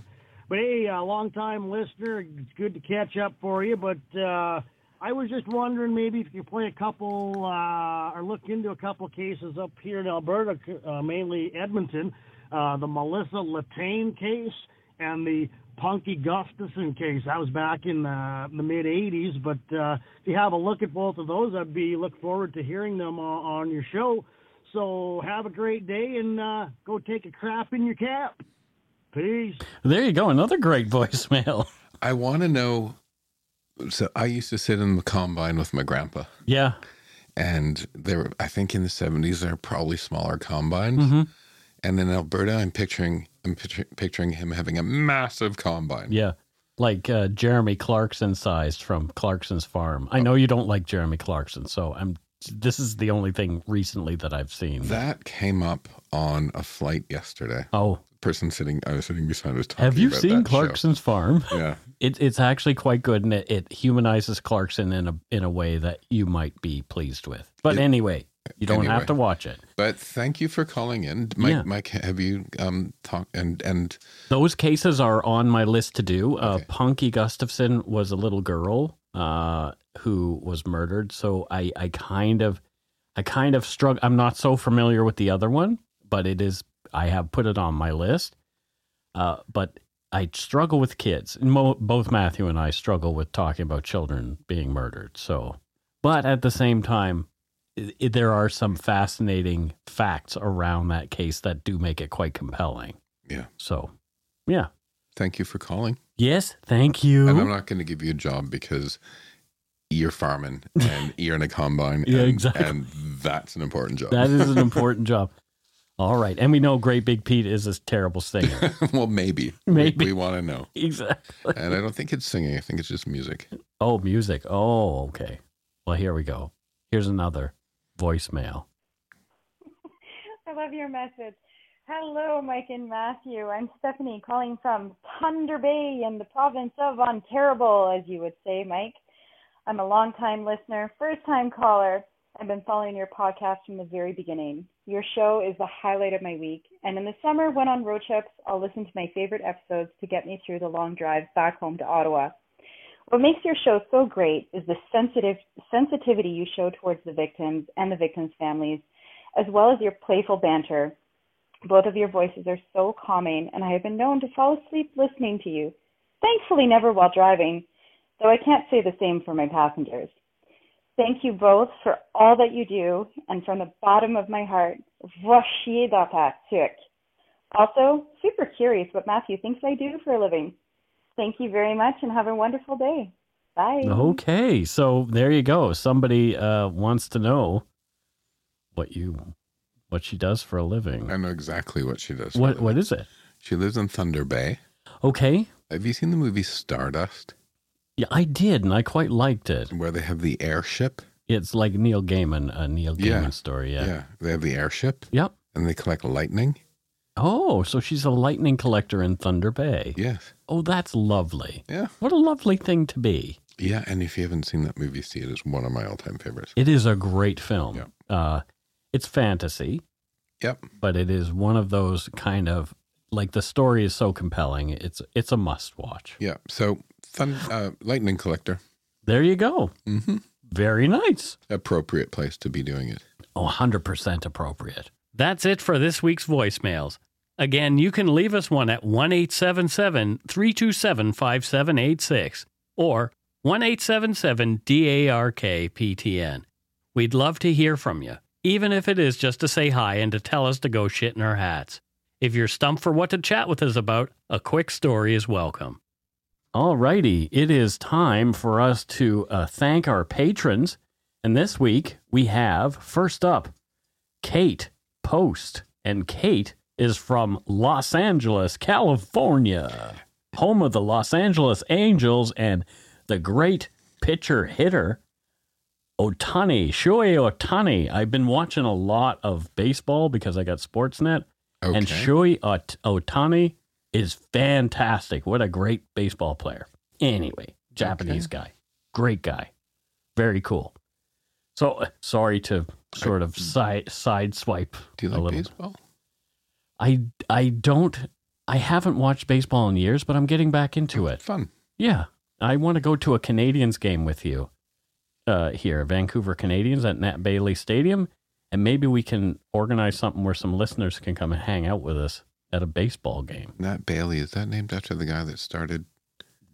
But hey, long-time listener, it's good to catch up for you. But I was just wondering maybe if you play a couple or look into a couple cases up here in Alberta, mainly Edmonton, the Melissa Latane case and the Punky Gustafson case. That was back in the mid-'80s, but if you have a look at both of those, I'd be look forward to hearing them on your show. So have a great day, and go take a crap in your cap. Peace. There you go, another great voicemail. I want to know, so I used to sit in the combine with my grandpa. Yeah. And there, I think in the 70s, there are probably smaller combines. Mm-hmm. And in Alberta, I'm picturing him having a massive combine. Yeah, like Jeremy Clarkson sized from Clarkson's Farm. I know you don't like Jeremy Clarkson, so this is the only thing recently that I've seen. That came up on a flight yesterday. Oh. I was sitting beside us talking about that. Have you seen Clarkson's Farm? Yeah. It's actually quite good, and it humanizes Clarkson in a way that you might be pleased with. But anyway... You don't have to watch it. But thank you for calling in. Mike, have you talked? And those cases are on my list to do. Okay. Punky Gustafson was a little girl who was murdered. So I kind of struggle. I'm not so familiar with the other one, but it is. I have put it on my list. But I struggle with kids. Both Matthew and I struggle with talking about children being murdered. So, but at the same time, there are some fascinating facts around that case that do make it quite compelling. Yeah. So, yeah. Thank you for calling. Yes, thank you. And I'm not going to give you a job because you're farming and you're in a combine. Yeah, exactly. And that's an important job. That is an important job. All right. And we know Great Big Pete is a terrible singer. Well, maybe. Maybe. We want to know. Exactly. And I don't think it's singing. I think it's just music. Oh, music. Oh, okay. Well, here we go. Here's another voicemail. I love your message. Hello, Mike and Matthew. I'm Stephanie calling from Thunder Bay in the province of Ontario, as you would say, Mike. I'm a long-time listener, first-time caller. I've been following your podcast from the very beginning. Your show is the highlight of my week. And in the summer, when on road trips, I'll listen to my favorite episodes to get me through the long drive back home to Ottawa. What makes your show so great is the sensitivity you show towards the victims and the victims' families, as well as your playful banter. Both of your voices are so calming, and I have been known to fall asleep listening to you, thankfully never while driving, though I can't say the same for my passengers. Thank you both for all that you do, and from the bottom of my heart, also, super curious what Matthew thinks I do for a living. Thank you very much, and have a wonderful day. Bye. Okay, so there you go. Somebody wants to know what she does for a living. I know exactly what she does. What is it? She lives in Thunder Bay. Okay. Have you seen the movie Stardust? Yeah, I did, and I quite liked it. Where they have the airship. It's like a Neil Gaiman story. Yeah. Yeah, they have the airship. Yep. And they collect lightning. Oh, so she's a lightning collector in Thunder Bay. Yes. Oh, that's lovely. Yeah. What a lovely thing to be. Yeah, and if you haven't seen that movie, see it. It's one of my all-time favorites. It is a great film. Yep. It's fantasy. Yep. But it is one of those kind of, like, the story is so compelling. It's a must-watch. Yeah, so lightning collector. There you go. Mm-hmm. Very nice. Appropriate place to be doing it. Oh, 100% appropriate. That's it for this week's voicemails. Again, you can leave us one at 1-877-327-5786 or 1-877-DARK-PTN. We'd love to hear from you, even if it is just to say hi and to tell us to go shit in our hats. If you're stumped for what to chat with us about, a quick story is welcome. All righty, it is time for us to thank our patrons. And this week, we have, first up, Kate Coast, and Kate is from Los Angeles, California, home of the Los Angeles Angels and the great pitcher hitter Ohtani, Shohei Ohtani. I've been watching a lot of baseball because I got Sportsnet, okay. And Shohei Ohtani is fantastic. What a great baseball player. Anyway, Japanese guy, great guy, very cool. So sorry to sort of sideswipe. Do you like baseball? I don't. I haven't watched baseball in years, but I'm getting back into it. Fun. Yeah, I want to go to a Canadiens game with you. Here, Vancouver Canadiens at Nat Bailey Stadium, and maybe we can organize something where some listeners can come and hang out with us at a baseball game. Nat Bailey, is that named after the guy that started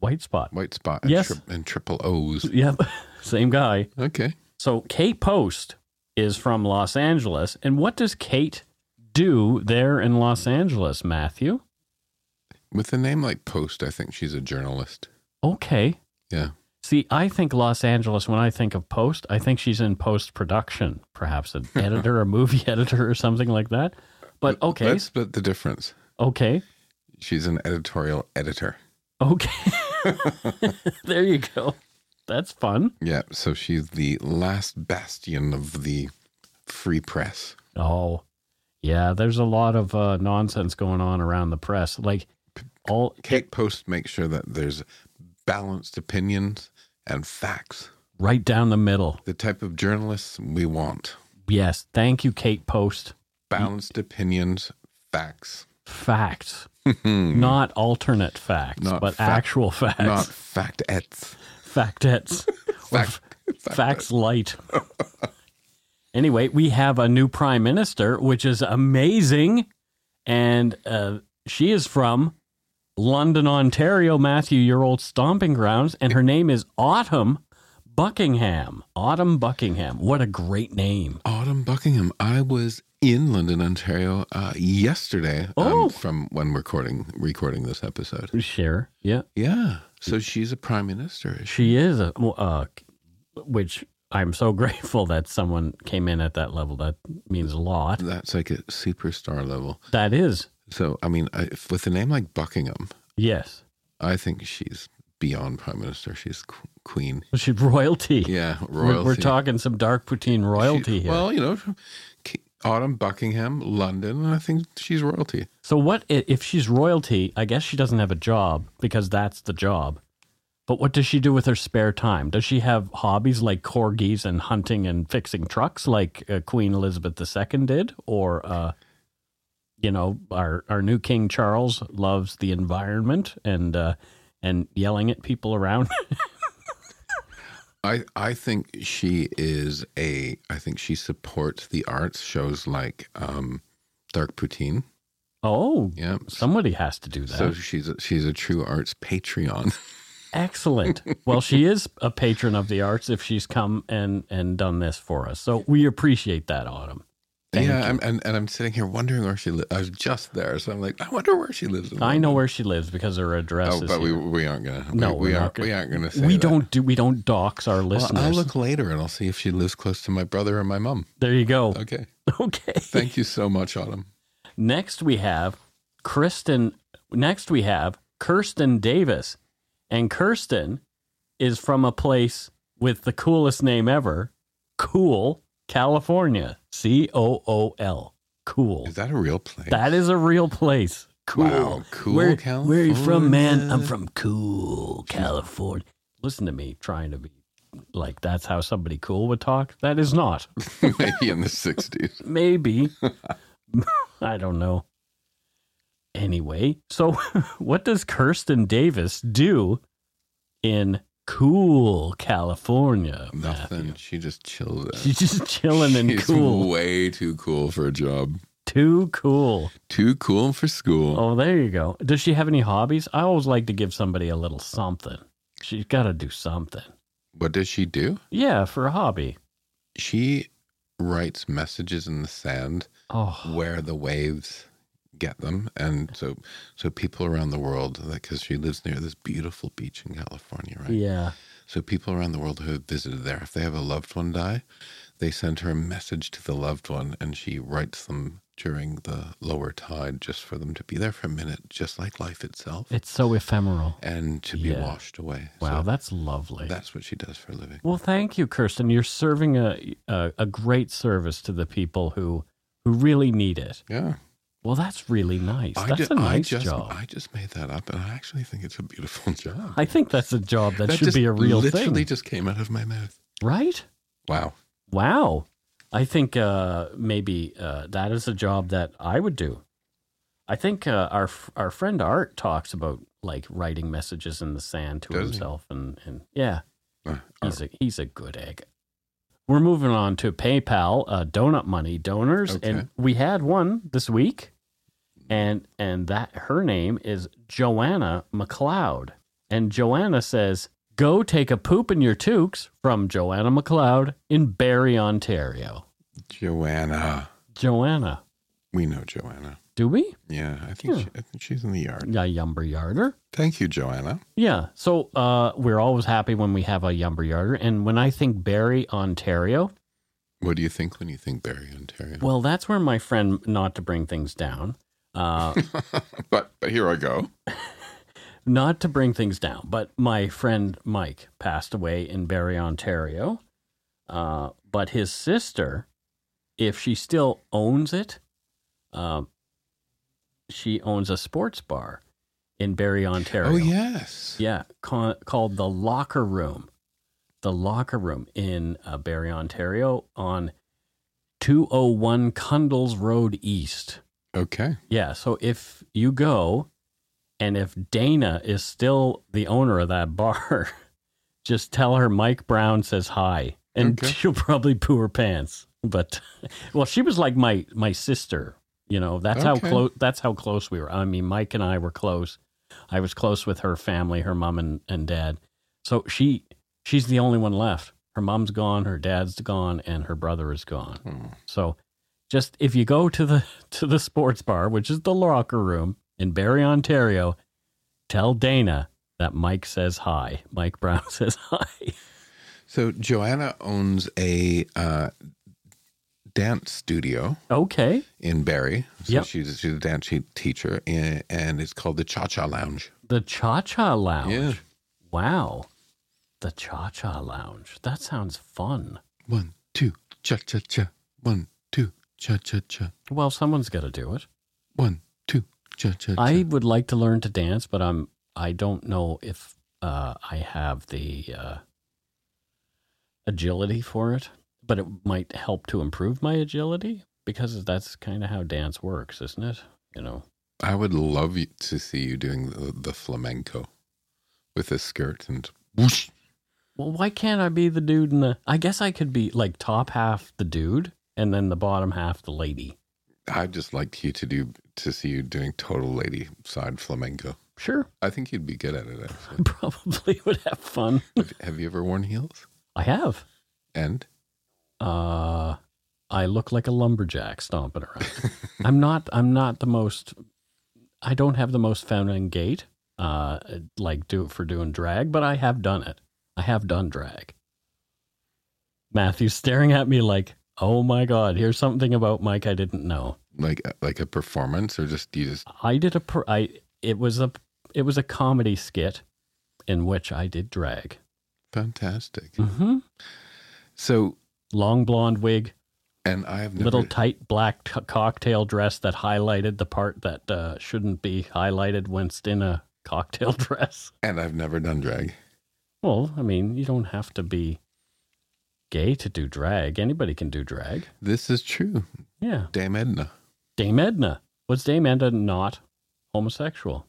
White Spot? White Spot, and yes, and Triple O's. Yep, same guy. Okay. So Kate Post is from Los Angeles, and what does Kate do there in Los Angeles, Matthew? With a name like Post, I think she's a journalist. Okay. Yeah. See, I think Los Angeles, when I think of Post, I think she's in post-production, perhaps an editor, a movie editor or something like that. But okay. Let's split the difference. Okay. She's an editorial editor. Okay. There you go. That's fun. Yeah, so she's the last bastion of the free press. Oh, yeah, there's a lot of nonsense going on around the press. Like all Kate Post makes sure that there's balanced opinions and facts. Right down the middle. The type of journalists we want. Yes, thank you, Kate Post. Balanced opinions, facts. Facts. Not alternate facts, not but actual facts. Not fact-ettes. Factettes. Facts light. Anyway, we have a new prime minister, which is amazing. And she is from London, Ontario, Matthew, your old stomping grounds. And her name is Autumn Buckingham. Autumn Buckingham. What a great name. Autumn Buckingham. I was in London, Ontario yesterday from when recording this episode. Sure. Yeah. Yeah. So she's a prime minister. She is, which I'm so grateful that someone came in at that level. That means a lot. That's like a superstar level. That is. So, I mean, with a name like Buckingham. Yes. I think she's beyond prime minister. She's queen. She's royalty. Yeah, royalty. We're talking some Dark Poutine royalty here. Well, you know, Autumn Buckingham, London, I think she's royalty. So what if she's royalty, I guess she doesn't have a job because that's the job. But what does she do with her spare time? Does she have hobbies like corgis and hunting and fixing trucks like Queen Elizabeth II did? Or, you know, our new King Charles loves the environment and yelling at people around. I think she is I think she supports the arts, shows like Dark Poutine. Oh, yeah. Somebody has to do that. So she's a true arts Patreon. Excellent. Well, she is a patron of the arts if she's come and done this for us. So we appreciate that, Autumn. Thank you. And I'm sitting here wondering where she lives. I was just there, so I'm like, I wonder where she lives. I know where she lives because her address is. But here. We aren't gonna. No, we aren't gonna say. We don't dox our listeners. Well, I'll look later and I'll see if she lives close to my brother or my mom. There you go. Okay. Thank you so much, Autumn. Next we have Kirsten Davis, and Kirsten is from a place with the coolest name ever, Cool, California. COOL. Cool. Is that a real place? That is a real place. Cool. Wow, Cool, California. Where are you from, man? I'm from Cool, California. Listen to me trying to be like, that's how somebody cool would talk. That is not. Maybe in the 60s. Maybe. I don't know. Anyway, so what does Kirsten Davis do in Cool, California? Nothing. Matthew? She just chills out. She's just chilling and cool. She's way too cool for a job. Too cool. Too cool for school. Oh, there you go. Does she have any hobbies? I always like to give somebody a little something. She's got to do something. What does she do? Yeah, for a hobby. She writes messages in the sand where the waves get them, and so people around the world, because she lives near this beautiful beach in California, right? Yeah. So people around the world who have visited there, if they have a loved one die, they send her a message to the loved one, and she writes them during the lower tide, just for them to be there for a minute, just like life itself. It's so ephemeral. And to be washed away. Wow, so that's lovely. That's what she does for a living. Well, thank you, Kirsten. You're serving a great service to the people who really need it. Yeah. Well, that's really nice. That's a nice job. I just made that up, and I actually think it's a beautiful job. I think that's a job that should be a real thing. That literally just came out of my mouth. Right? Wow. I think maybe that is a job that I would do. I think our friend Art talks about, like, writing messages in the sand to himself. And he's a good egg. We're moving on to PayPal donut money donors, and we had one this week, and that her name is Joanna McLeod, and Joanna says, "Go take a poop in your toques," from Joanna McLeod in Barrie, Ontario. Joanna, we know Joanna. Do we? Yeah, I think she's in the yard. Yeah, Yumber Yarder. Thank you, Joanna. Yeah, so we're always happy when we have a Yumber Yarder. And when I think Barrie, Ontario... What do you think when you think Barrie, Ontario? Well, that's where my friend, not to bring things down... but here I go. Not to bring things down, but my friend Mike passed away in Barrie, Ontario. But his sister, if she still owns it... she owns a sports bar in Barrie, Ontario. Oh, yes. Yeah, called The Locker Room. The Locker Room in Barrie, Ontario on 201 Cundles Road East. Okay. Yeah, so if you go, and if Dana is still the owner of that bar, just tell her Mike Brown says hi, and she'll probably poo her pants. But, well, she was like my sister. You know, that's how close we were. I mean, Mike and I were close. I was close with her family, her mom and dad. So she's the only one left. Her mom's gone, her dad's gone, and her brother is gone. Mm. So just if you go to the sports bar, which is The Locker Room in Barrie, Ontario, tell Dana that Mike says hi. Mike Brown says hi. So Joanna owns a dance studio, in Barrie. So she's a dance teacher, and it's called the Cha-Cha Lounge. The Cha-Cha Lounge. Yeah. Wow, the Cha-Cha Lounge. That sounds fun. 1, 2, cha-cha-cha. 1, 2, cha-cha-cha. Well, someone's got to do it. 1, 2, cha-cha-cha. I would like to learn to dance, but I don't know if I have the agility for it. But it might help to improve my agility, because that's kind of how dance works, isn't it? You know, I would love to see you doing the flamenco with a skirt and whoosh. Well, why can't I be the dude in the... I guess I could be like top half the dude and then the bottom half the lady. I'd just like to see you doing total lady side flamenco. Sure. I think you'd be good at it, actually. I probably would have fun. Have you ever worn heels? I have. And? I look like a lumberjack stomping around. I'm not the most, I don't have the most feminine gait, like doing drag, but I have done it. I have done drag. Matthew's staring at me like, oh my God, here's something about Mike I didn't know. Like a performance, or just, you just... It was a comedy skit in which I did drag. Fantastic. Mm-hmm. So... long blonde wig, and I have little tight black cocktail dress that highlighted the part that shouldn't be highlighted when it's in a cocktail dress. And I've never done drag. Well, I mean, you don't have to be gay to do drag. Anybody can do drag. This is true. Yeah. Dame Edna. Was Dame Edna not homosexual?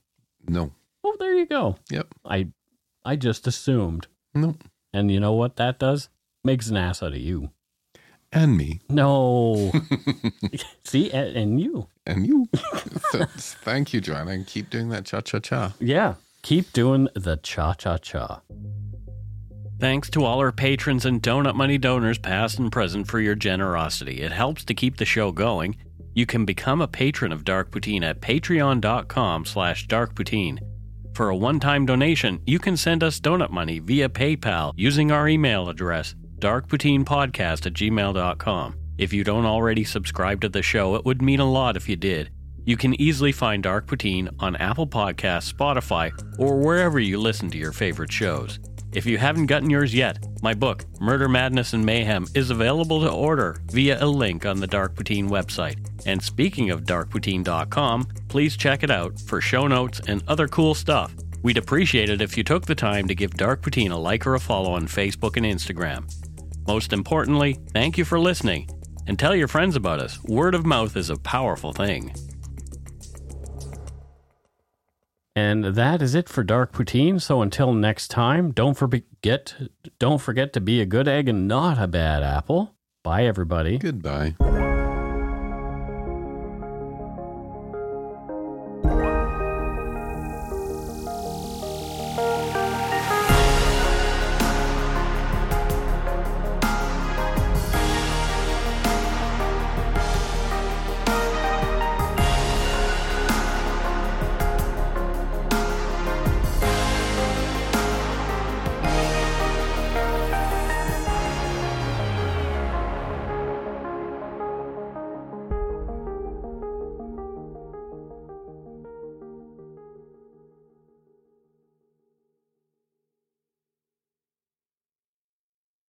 No. Oh, there you go. Yep. I just assumed. No. And you know what that does? Makes an ass out of you. And me. No. See, and you. And you. Thank you, Joanna. And keep doing that cha-cha-cha. Yeah, keep doing the cha-cha-cha. Thanks to all our patrons and donut money donors, past and present, for your generosity. It helps to keep the show going. You can become a patron of Dark Poutine at patreon.com/darkpoutine. For a one-time donation, you can send us donut money via PayPal using our email address, darkpoutinepodcast@gmail.com. If you don't already subscribe to the show, it would mean a lot if you did. You can easily find Dark Poutine on Apple Podcasts, Spotify, or wherever you listen to your favorite shows. If you haven't gotten yours yet, my book, Murder, Madness, and Mayhem, is available to order via a link on the Dark Poutine website. And speaking of darkpoutine.com, please check it out for show notes and other cool stuff. We'd appreciate it if you took the time to give Dark Poutine a like or a follow on Facebook and Instagram. Most importantly, thank you for listening, and tell your friends about us. Word of mouth is a powerful thing. And that is it for Dark Poutine. So until next time, don't forget to be a good egg and not a bad apple. Bye, everybody. Goodbye.